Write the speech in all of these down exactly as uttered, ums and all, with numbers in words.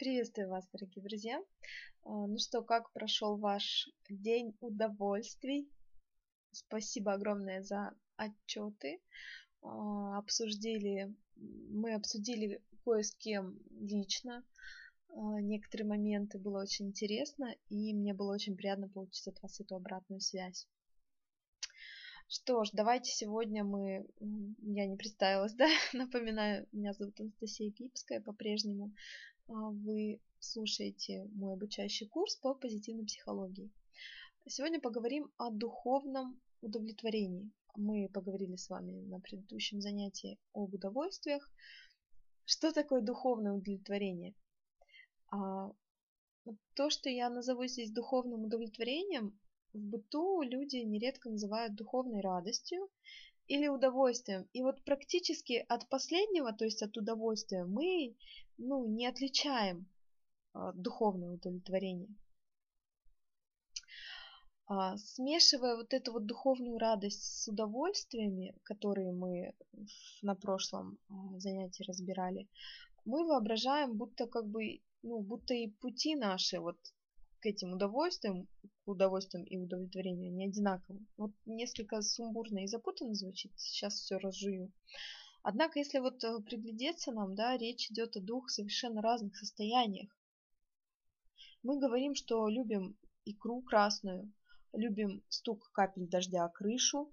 Приветствую вас, дорогие друзья! Ну что, как прошел ваш день удовольствий? Спасибо огромное за отчеты. Обсудили, мы обсудили кое с кем лично. Некоторые моменты было очень интересно, и мне было очень приятно получить от вас эту обратную связь. Что ж, давайте сегодня мы... Я не представилась, да? Напоминаю, меня зовут Анастасия Кипская по-прежнему. Вы слушаете мой обучающий курс по позитивной психологии. Сегодня поговорим о духовном удовлетворении. Мы поговорили с вами на предыдущем занятии об удовольствиях. Что такое духовное удовлетворение? То, что я назову здесь духовным удовлетворением, в быту люди нередко называют духовной радостью или удовольствием. И вот практически от последнего, то есть от удовольствия, мы ну, не отличаем духовное удовлетворение. Смешивая вот эту вот духовную радость с удовольствиями, которые мы на прошлом занятии разбирали, мы воображаем, будто как бы, ну, будто и пути наши вот к этим удовольствиям, к удовольствиям и удовлетворению, они одинаковы. Вот несколько сумбурно и запутанно звучит, сейчас все разжую. Однако, если вот приглядеться нам, да, речь идет о двух совершенно разных состояниях. Мы говорим, что любим икру красную, любим стук капель дождя о крышу,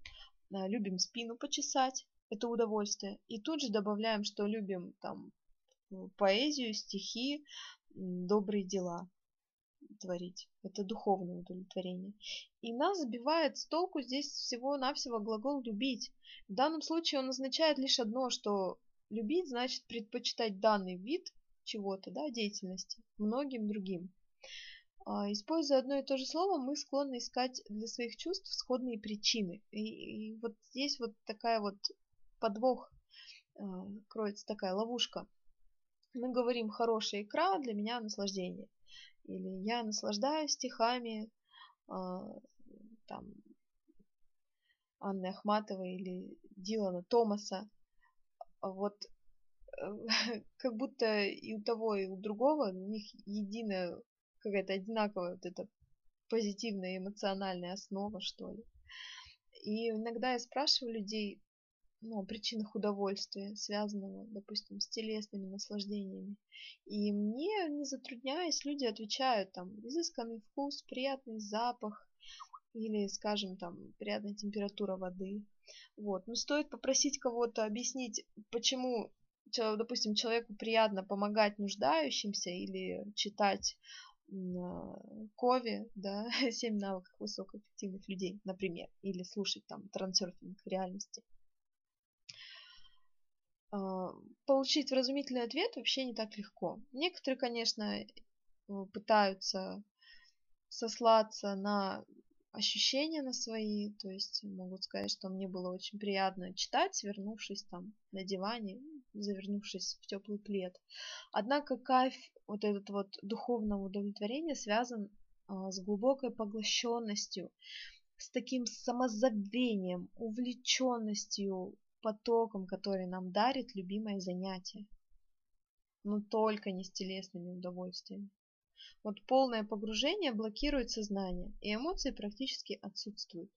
любим спину почесать, это удовольствие. И тут же добавляем, что любим там поэзию, стихи, добрые дела творить. Это духовное удовлетворение. И нас сбивает с толку здесь всего-навсего глагол «любить». В данном случае он означает лишь одно, что любить значит предпочитать данный вид чего-то, да, деятельности, многим другим. Используя одно и то же слово, мы склонны искать для своих чувств сходные причины. И, и вот здесь вот такая вот подвох, кроется такая ловушка. Мы говорим «хорошая икра, для меня наслаждение». Или я наслаждаюсь стихами там, Анны Ахматовой или Дилана Томаса. Вот как будто и у того, и у другого у них единая какая-то одинаковая вот эта позитивная эмоциональная основа, что ли. И иногда я спрашиваю людей, ну, о причинах удовольствия, связанного, допустим, с телесными наслаждениями. И мне, не затрудняясь, люди отвечают там изысканный вкус, приятный запах или, скажем, там приятная температура воды. Вот. Но стоит попросить кого-то объяснить, почему, допустим, человеку приятно помогать нуждающимся или читать Кови, да, «Семь навыков высокоэффективных людей», например, или слушать там трансерфинг реальности. Получить вразумительный ответ вообще не так легко. Некоторые, конечно, пытаются сослаться на ощущения на свои, то есть могут сказать, что мне было очень приятно читать, свернувшись там на диване, завернувшись в теплый плед. Однако кайф вот этот вот духовного удовлетворения связан с глубокой поглощенностью, с таким самозабвением, увлеченностью потоком, который нам дарит любимое занятие, но только не с телесными удовольствиями. Вот полное погружение блокирует сознание, и эмоции практически отсутствуют.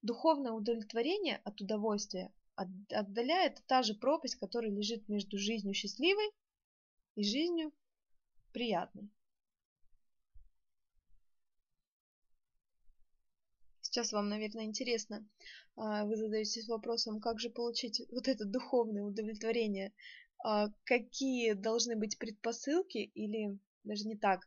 Духовное удовлетворение от удовольствия отдаляет та же пропасть, которая лежит между жизнью счастливой и жизнью приятной. Сейчас вам, наверное, интересно, вы задаетесь вопросом, как же получить вот это духовное удовлетворение, какие должны быть предпосылки, или даже не так,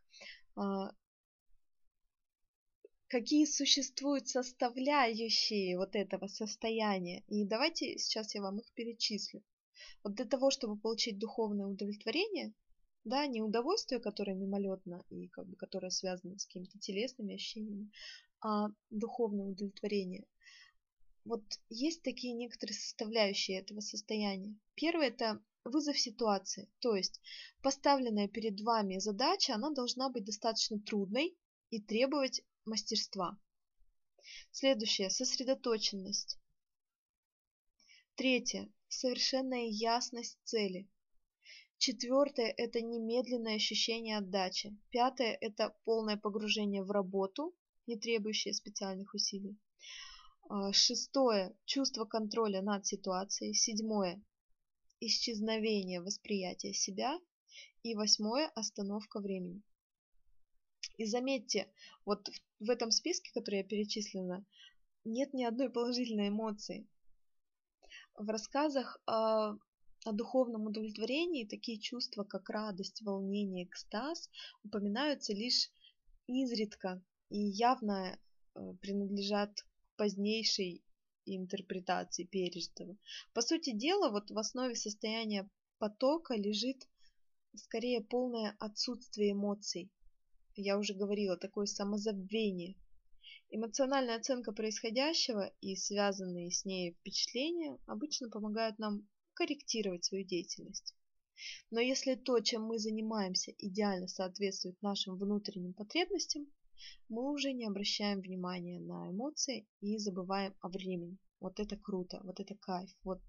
какие существуют составляющие вот этого состояния. И давайте сейчас я вам их перечислю. Вот для того, чтобы получить духовное удовлетворение, да, не удовольствие, которое мимолетно и как бы которое связано с какими-то телесными ощущениями, а духовное удовлетворение. Вот есть такие некоторые составляющие этого состояния. Первое – это вызов ситуации. То есть поставленная перед вами задача, она должна быть достаточно трудной и требовать мастерства. Следующее – сосредоточенность. Третье – совершенная ясность цели. Четвертое – это немедленное ощущение отдачи. Пятое – это полное погружение в работу, не требующее специальных усилий. Шестое – чувство контроля над ситуацией. Седьмое – исчезновение восприятия себя. И восьмое – остановка времени. И заметьте, вот в этом списке, который я перечислила, нет ни одной положительной эмоции. В рассказах о, о духовном удовлетворении такие чувства, как радость, волнение, экстаз, упоминаются лишь изредка и явно принадлежат к позднейшей интерпретации пережитого. По сути дела, вот в основе состояния потока лежит скорее полное отсутствие эмоций. Я уже говорила, такое самозабвение. Эмоциональная оценка происходящего и связанные с ней впечатления обычно помогают нам корректировать свою деятельность. Но если то, чем мы занимаемся, идеально соответствует нашим внутренним потребностям, мы уже не обращаем внимания на эмоции и забываем о времени. Вот это круто, вот это кайф. Вот,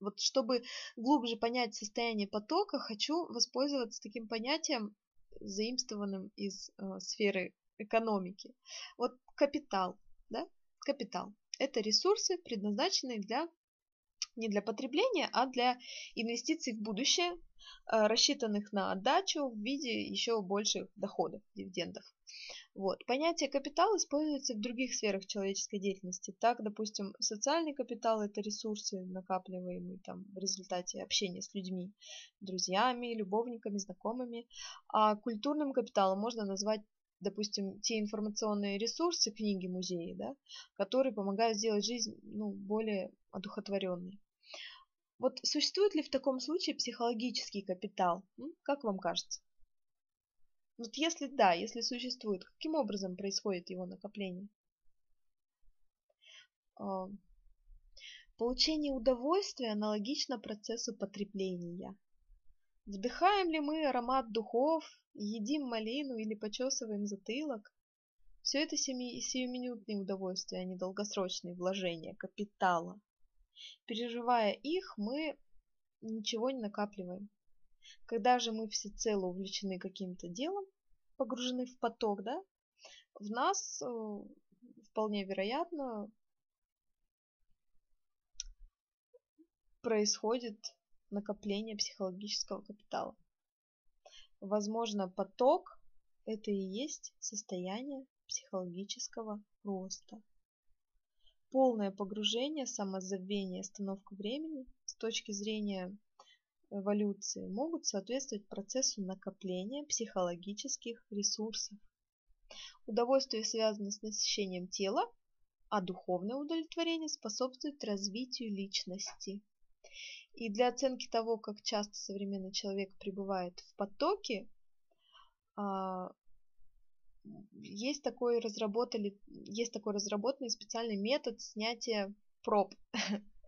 вот чтобы глубже понять состояние потока, хочу воспользоваться таким понятием, заимствованным из э, сферы экономики. Вот капитал, да? Капитал – это ресурсы, предназначенные для не для потребления, а для инвестиций в будущее, э, рассчитанных на отдачу в виде еще больших доходов, дивидендов. Вот. Понятие капитал используется в других сферах человеческой деятельности. Так, допустим, социальный капитал – это ресурсы, накапливаемые там, в результате общения с людьми, друзьями, любовниками, знакомыми. А культурным капиталом можно назвать, допустим, те информационные ресурсы, книги, музеи, да, которые помогают сделать жизнь ну, более одухотворенной. Вот существует ли в таком случае психологический капитал? Как вам кажется? Вот если да, если существует, каким образом происходит его накопление? Получение удовольствия аналогично процессу потребления. Вдыхаем ли мы аромат духов, едим малину или почесываем затылок? Все это сиюминутные удовольствия, а не долгосрочные вложения капитала. Переживая их, мы ничего не накапливаем. Когда же мы всецело увлечены каким-то делом, погружены в поток, да, в нас вполне вероятно происходит накопление психологического капитала. Возможно, поток – это и есть состояние психологического роста. Полное погружение, самозабвение, остановка времени с точки зрения эволюции могут соответствовать процессу накопления психологических ресурсов. Удовольствие связано с насыщением тела, а духовное удовлетворение способствует развитию личности. И для оценки того, как часто современный человек пребывает в потоке, есть такой разработанный, есть такой разработанный специальный метод снятия проб.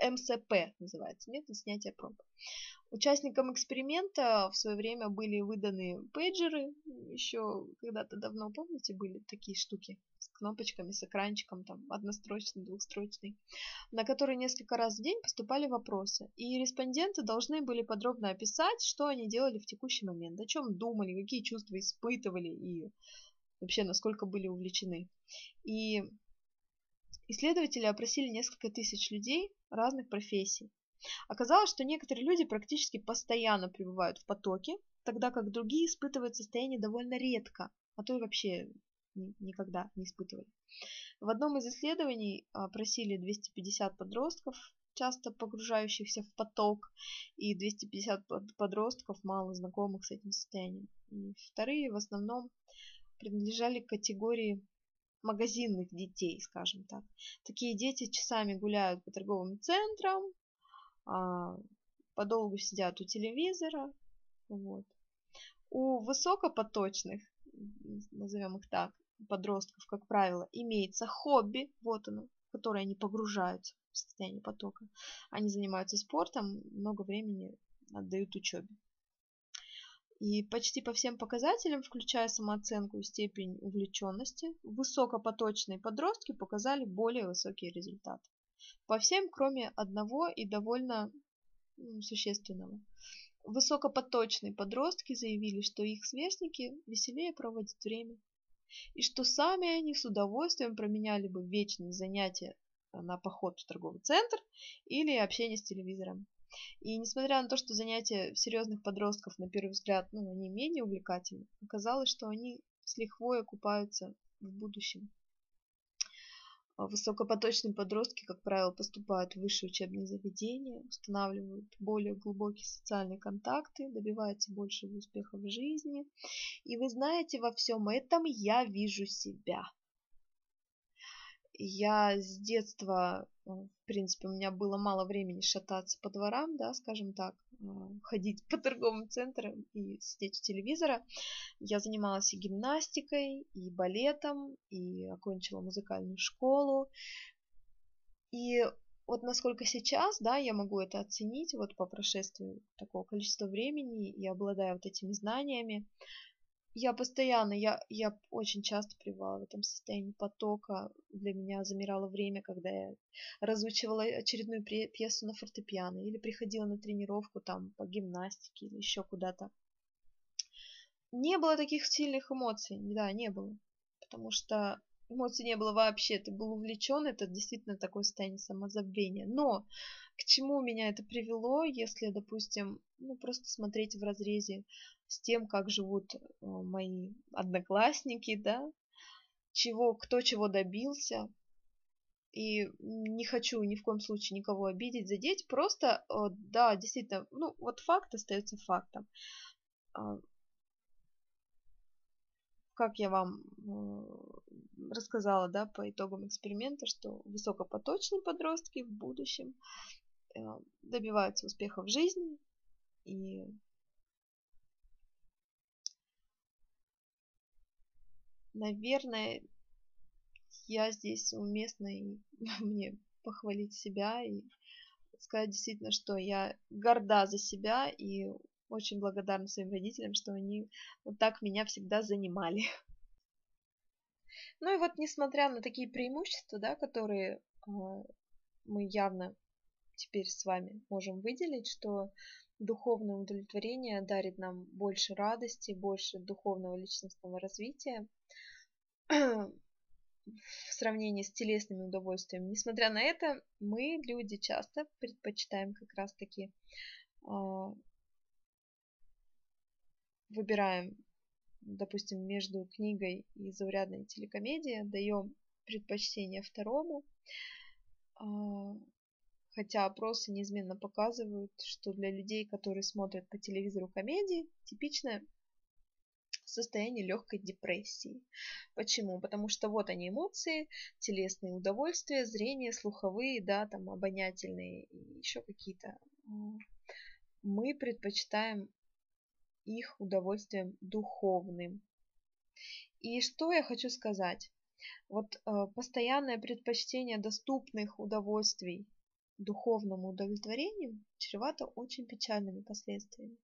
эм эс пэ называется, метод снятия проб. Участникам эксперимента в свое время были выданы пейджеры, еще когда-то давно, помните, были такие штуки с кнопочками, с экранчиком, там, однострочный, двухстрочный, на которые несколько раз в день поступали вопросы. И респонденты должны были подробно описать, что они делали в текущий момент, о чем думали, какие чувства испытывали и вообще насколько были увлечены. И исследователи опросили несколько тысяч людей разных профессий. Оказалось, что некоторые люди практически постоянно пребывают в потоке, тогда как другие испытывают состояние довольно редко, а то и вообще никогда не испытывали. В одном из исследований опросили двести пятьдесят подростков, часто погружающихся в поток, и двести пятьдесят подростков, мало знакомых с этим состоянием. И вторые в основном принадлежали к категории магазинных детей, скажем так. Такие дети часами гуляют по торговым центрам, подолгу сидят у телевизора. Вот. У высокопоточных, назовем их так, подростков, как правило, имеется хобби, вот оно, в которое они погружаются в состояние потока. Они занимаются спортом, много времени отдают учебе. И почти по всем показателям, включая самооценку и степень увлеченности, высокопоточные подростки показали более высокие результаты. По всем, кроме одного и довольно существенного. Высокопоточные подростки заявили, что их сверстники веселее проводят время, и что сами они с удовольствием променяли бы вечные занятия на поход в торговый центр или общение с телевизором. И несмотря на то, что занятия серьезных подростков, на первый взгляд, ну, они менее увлекательны, оказалось, что они с лихвой окупаются в будущем. Высокопоточные подростки, как правило, поступают в высшие учебные заведения, устанавливают более глубокие социальные контакты, добиваются большего успеха в жизни. И вы знаете, во всем этом я вижу себя. Я с детства, в принципе, у меня было мало времени шататься по дворам, да, скажем так, ходить по торговым центрам и сидеть у телевизора. Я занималась и гимнастикой, и балетом, и окончила музыкальную школу. И вот насколько сейчас, да, я могу это оценить, вот по прошествии такого количества времени и обладая вот этими знаниями, Я постоянно, я, я очень часто пребывала в этом состоянии потока. Для меня замирало время, когда я разучивала очередную пьесу на фортепиано или приходила на тренировку там по гимнастике или еще куда-то. Не было таких сильных эмоций, да, не было, потому что эмоций не было вообще. Ты был увлечен, это действительно такое состояние самозабвения. Но к чему меня это привело, если, допустим, ну, просто смотреть в разрезе с тем, как живут мои одноклассники, да, чего, кто чего добился. И не хочу ни в коем случае никого обидеть, задеть. Просто, да, действительно, ну, вот факт остается фактом. Как я вам рассказала, да, по итогам эксперимента, что высокопоточные подростки в будущем добиваются успеха в жизни и наверное, я здесь уместна и мне похвалить себя и сказать действительно, что я горда за себя и очень благодарна своим родителям, что они вот так меня всегда занимали. Ну и вот, несмотря на такие преимущества, да, которые мы явно теперь с вами можем выделить, что духовное удовлетворение дарит нам больше радости, больше духовного личностного развития в сравнении с телесными удовольствиями. Несмотря на это, мы, люди, часто предпочитаем как раз-таки э, выбираем, допустим, между книгой и заурядной телекомедией, даем предпочтение второму. Э, Хотя опросы неизменно показывают, что для людей, которые смотрят по телевизору комедии, типичное состояние легкой депрессии. Почему? Потому что вот они эмоции, телесные удовольствия, зрение, слуховые, да, там, обонятельные и еще какие-то. Мы предпочитаем их удовольствием духовным. И что я хочу сказать? Вот постоянное предпочтение доступных удовольствий духовному удовлетворению чревато очень печальными последствиями.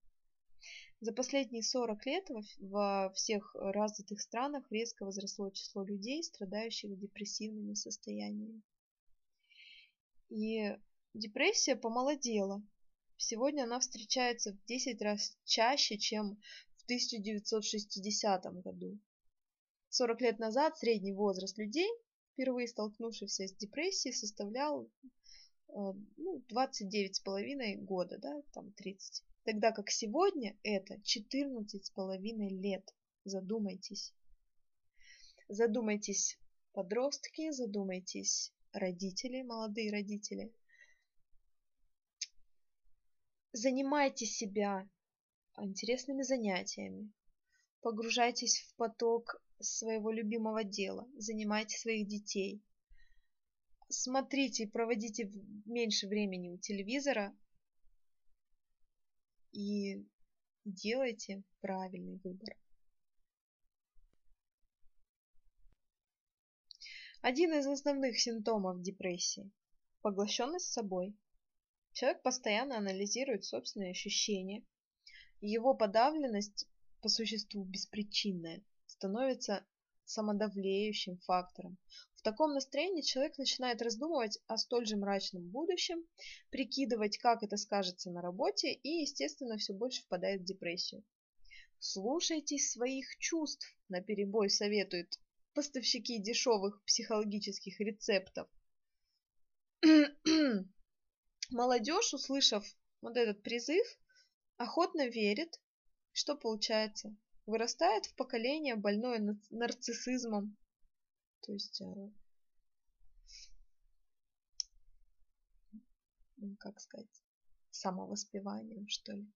За последние сорок лет во всех развитых странах резко возросло число людей, страдающих депрессивными состояниями. И депрессия помолодела. Сегодня она встречается в десять раз чаще, чем в тысяча девятьсот шестидесятом году. сорок лет назад средний возраст людей, впервые столкнувшихся с депрессией, составлял двадцать девять с половиной года, да, там тридцать. Тогда как сегодня это четырнадцать с половиной лет. Задумайтесь. Задумайтесь, подростки, задумайтесь, родители, молодые родители. Занимайте себя интересными занятиями. Погружайтесь в поток своего любимого дела. Занимайте своих детей. Смотрите и проводите меньше времени у телевизора и делайте правильный выбор. Один из основных симптомов депрессии – поглощенность собой. Человек постоянно анализирует собственные ощущения. Его подавленность, по существу беспричинная, становится самодавлеющим фактором. В таком настроении человек начинает раздумывать о столь же мрачном будущем, прикидывать, как это скажется на работе, и, естественно, все больше впадает в депрессию. Слушайтесь своих чувств, наперебой советуют поставщики дешевых психологических рецептов. Молодежь, услышав вот этот призыв, охотно верит, что получается. Вырастает в поколение, больное нарциссизмом. То есть, как сказать, самовоспеванием, что ли.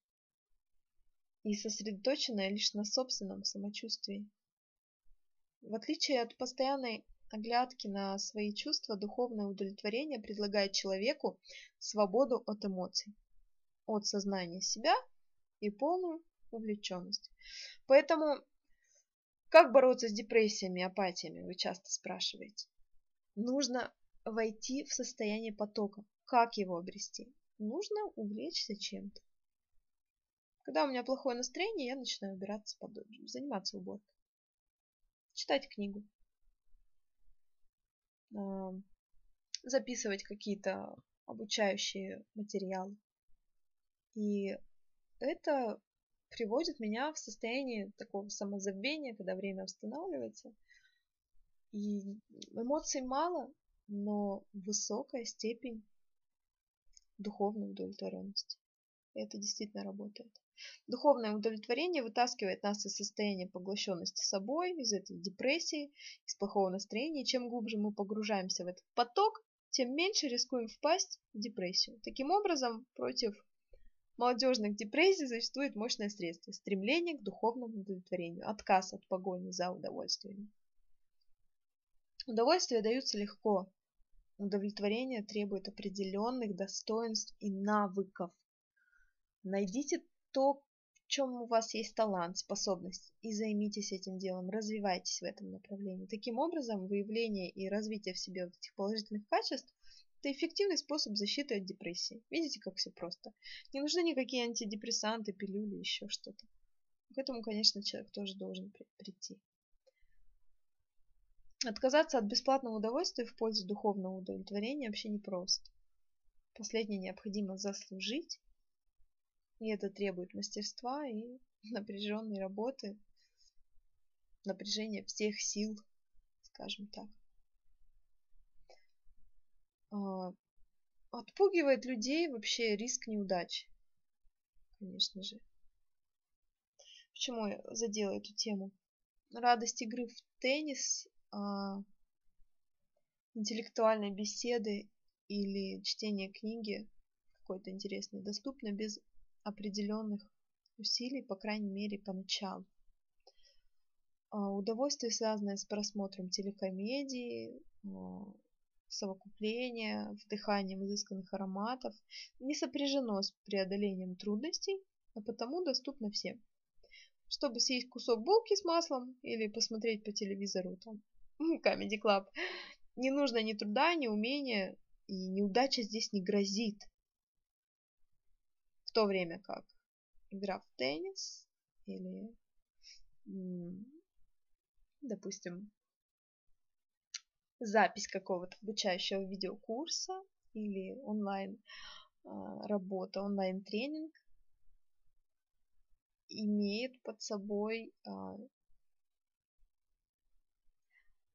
И сосредоточенное лишь на собственном самочувствии. В отличие от постоянной оглядки на свои чувства, духовное удовлетворение предлагает человеку свободу от эмоций, от сознания себя и полную увлеченность. Поэтому, как бороться с депрессиями, апатиями, вы часто спрашиваете. Нужно войти в состояние потока. Как его обрести? Нужно увлечься чем-то. Когда у меня плохое настроение, я начинаю убираться подольше, заниматься уборкой, читать книгу, записывать какие-то обучающие материалы. И это приводит меня в состояние такого самозабвения, когда время останавливается. И эмоций мало, но высокая степень духовной удовлетворенности. Это действительно работает. Духовное удовлетворение вытаскивает нас из состояния поглощенности собой, из этой депрессии, из плохого настроения. Чем глубже мы погружаемся в этот поток, тем меньше рискуем впасть в депрессию. Таким образом, против молодежных депрессий существует мощное средство – стремление к духовному удовлетворению, отказ от погони за удовольствием. Удовольствие дается легко. Удовлетворение требует определенных достоинств и навыков. Найдите то, в чем у вас есть талант, способность, и займитесь этим делом, развивайтесь в этом направлении. Таким образом, выявление и развитие в себе вот этих положительных качеств – это эффективный способ защиты от депрессии. Видите, как все просто. Не нужны никакие антидепрессанты, пилюли, еще что-то. К этому, конечно, человек тоже должен прийти. Отказаться от бесплатного удовольствия в пользу духовного удовлетворения вообще непросто. Последнее необходимо заслужить. И это требует мастерства и напряженной работы, напряжения всех сил, скажем так. Отпугивает людей вообще риск неудач, конечно же. Почему я задела эту тему? Радость игры в теннис, интеллектуальной беседы или чтение книги какой-то интересной доступно без определенных усилий, по крайней мере, поначалу. Удовольствие, связанное с просмотром телекомедии, совокупление, вдыханием изысканных ароматов, не сопряжено с преодолением трудностей, а потому доступно всем. Чтобы съесть кусок булки с маслом или посмотреть по телевизору там Comedy Club, не нужно ни труда, ни умения, и неудача здесь не грозит. В то время как игра в теннис или, допустим, запись какого-то обучающего видеокурса или онлайн-работа, онлайн-тренинг имеет под собой,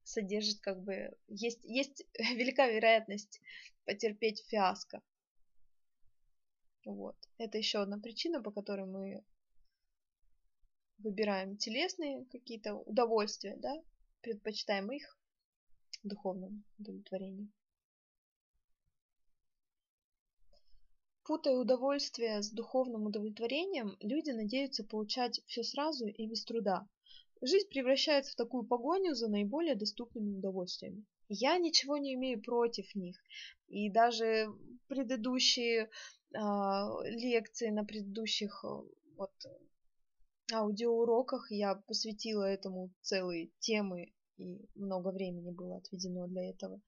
содержит как бы, есть, есть велика вероятность потерпеть фиаско. Вот. Это еще одна причина, по которой мы выбираем телесные какие-то удовольствия, да, предпочитаем их духовному удовлетворению. Путая удовольствие с духовным удовлетворением, люди надеются получать все сразу и без труда. Жизнь превращается в такую погоню за наиболее доступными удовольствиями. Я ничего не имею против них. И даже предыдущие лекции на предыдущих вот, аудиоуроках я посвятила этому целые темы, и много времени было отведено для этого.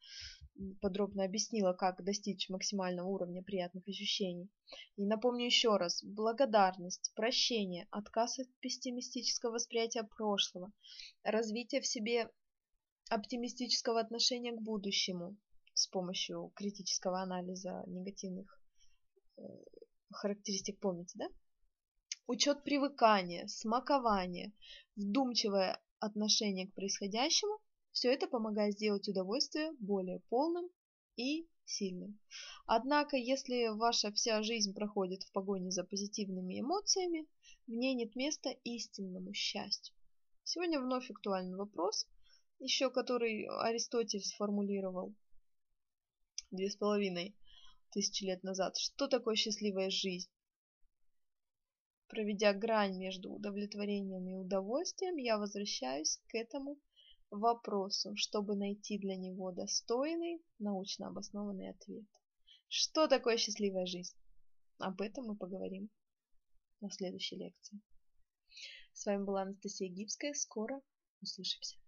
подробно объяснила, как достичь максимального уровня приятных ощущений. И напомню еще раз, благодарность, прощение, отказ от пессимистического восприятия прошлого, развитие в себе оптимистического отношения к будущему с помощью критического анализа негативных характеристик, помните, да? Учет привыкания, смакование, вдумчивое отношение к происходящему. Все это помогает сделать удовольствие более полным и сильным. Однако, если ваша вся жизнь проходит в погоне за позитивными эмоциями, в ней нет места истинному счастью. Сегодня вновь актуальный вопрос, еще который Аристотель сформулировал две с половиной тысячи лет назад. Что такое счастливая жизнь? Проведя грань между удовлетворением и удовольствием, я возвращаюсь к этому вопросу, чтобы найти для него достойный, научно обоснованный ответ. Что такое счастливая жизнь? Об этом мы поговорим на следующей лекции. С вами была Анастасия Кипская. Скоро услышимся.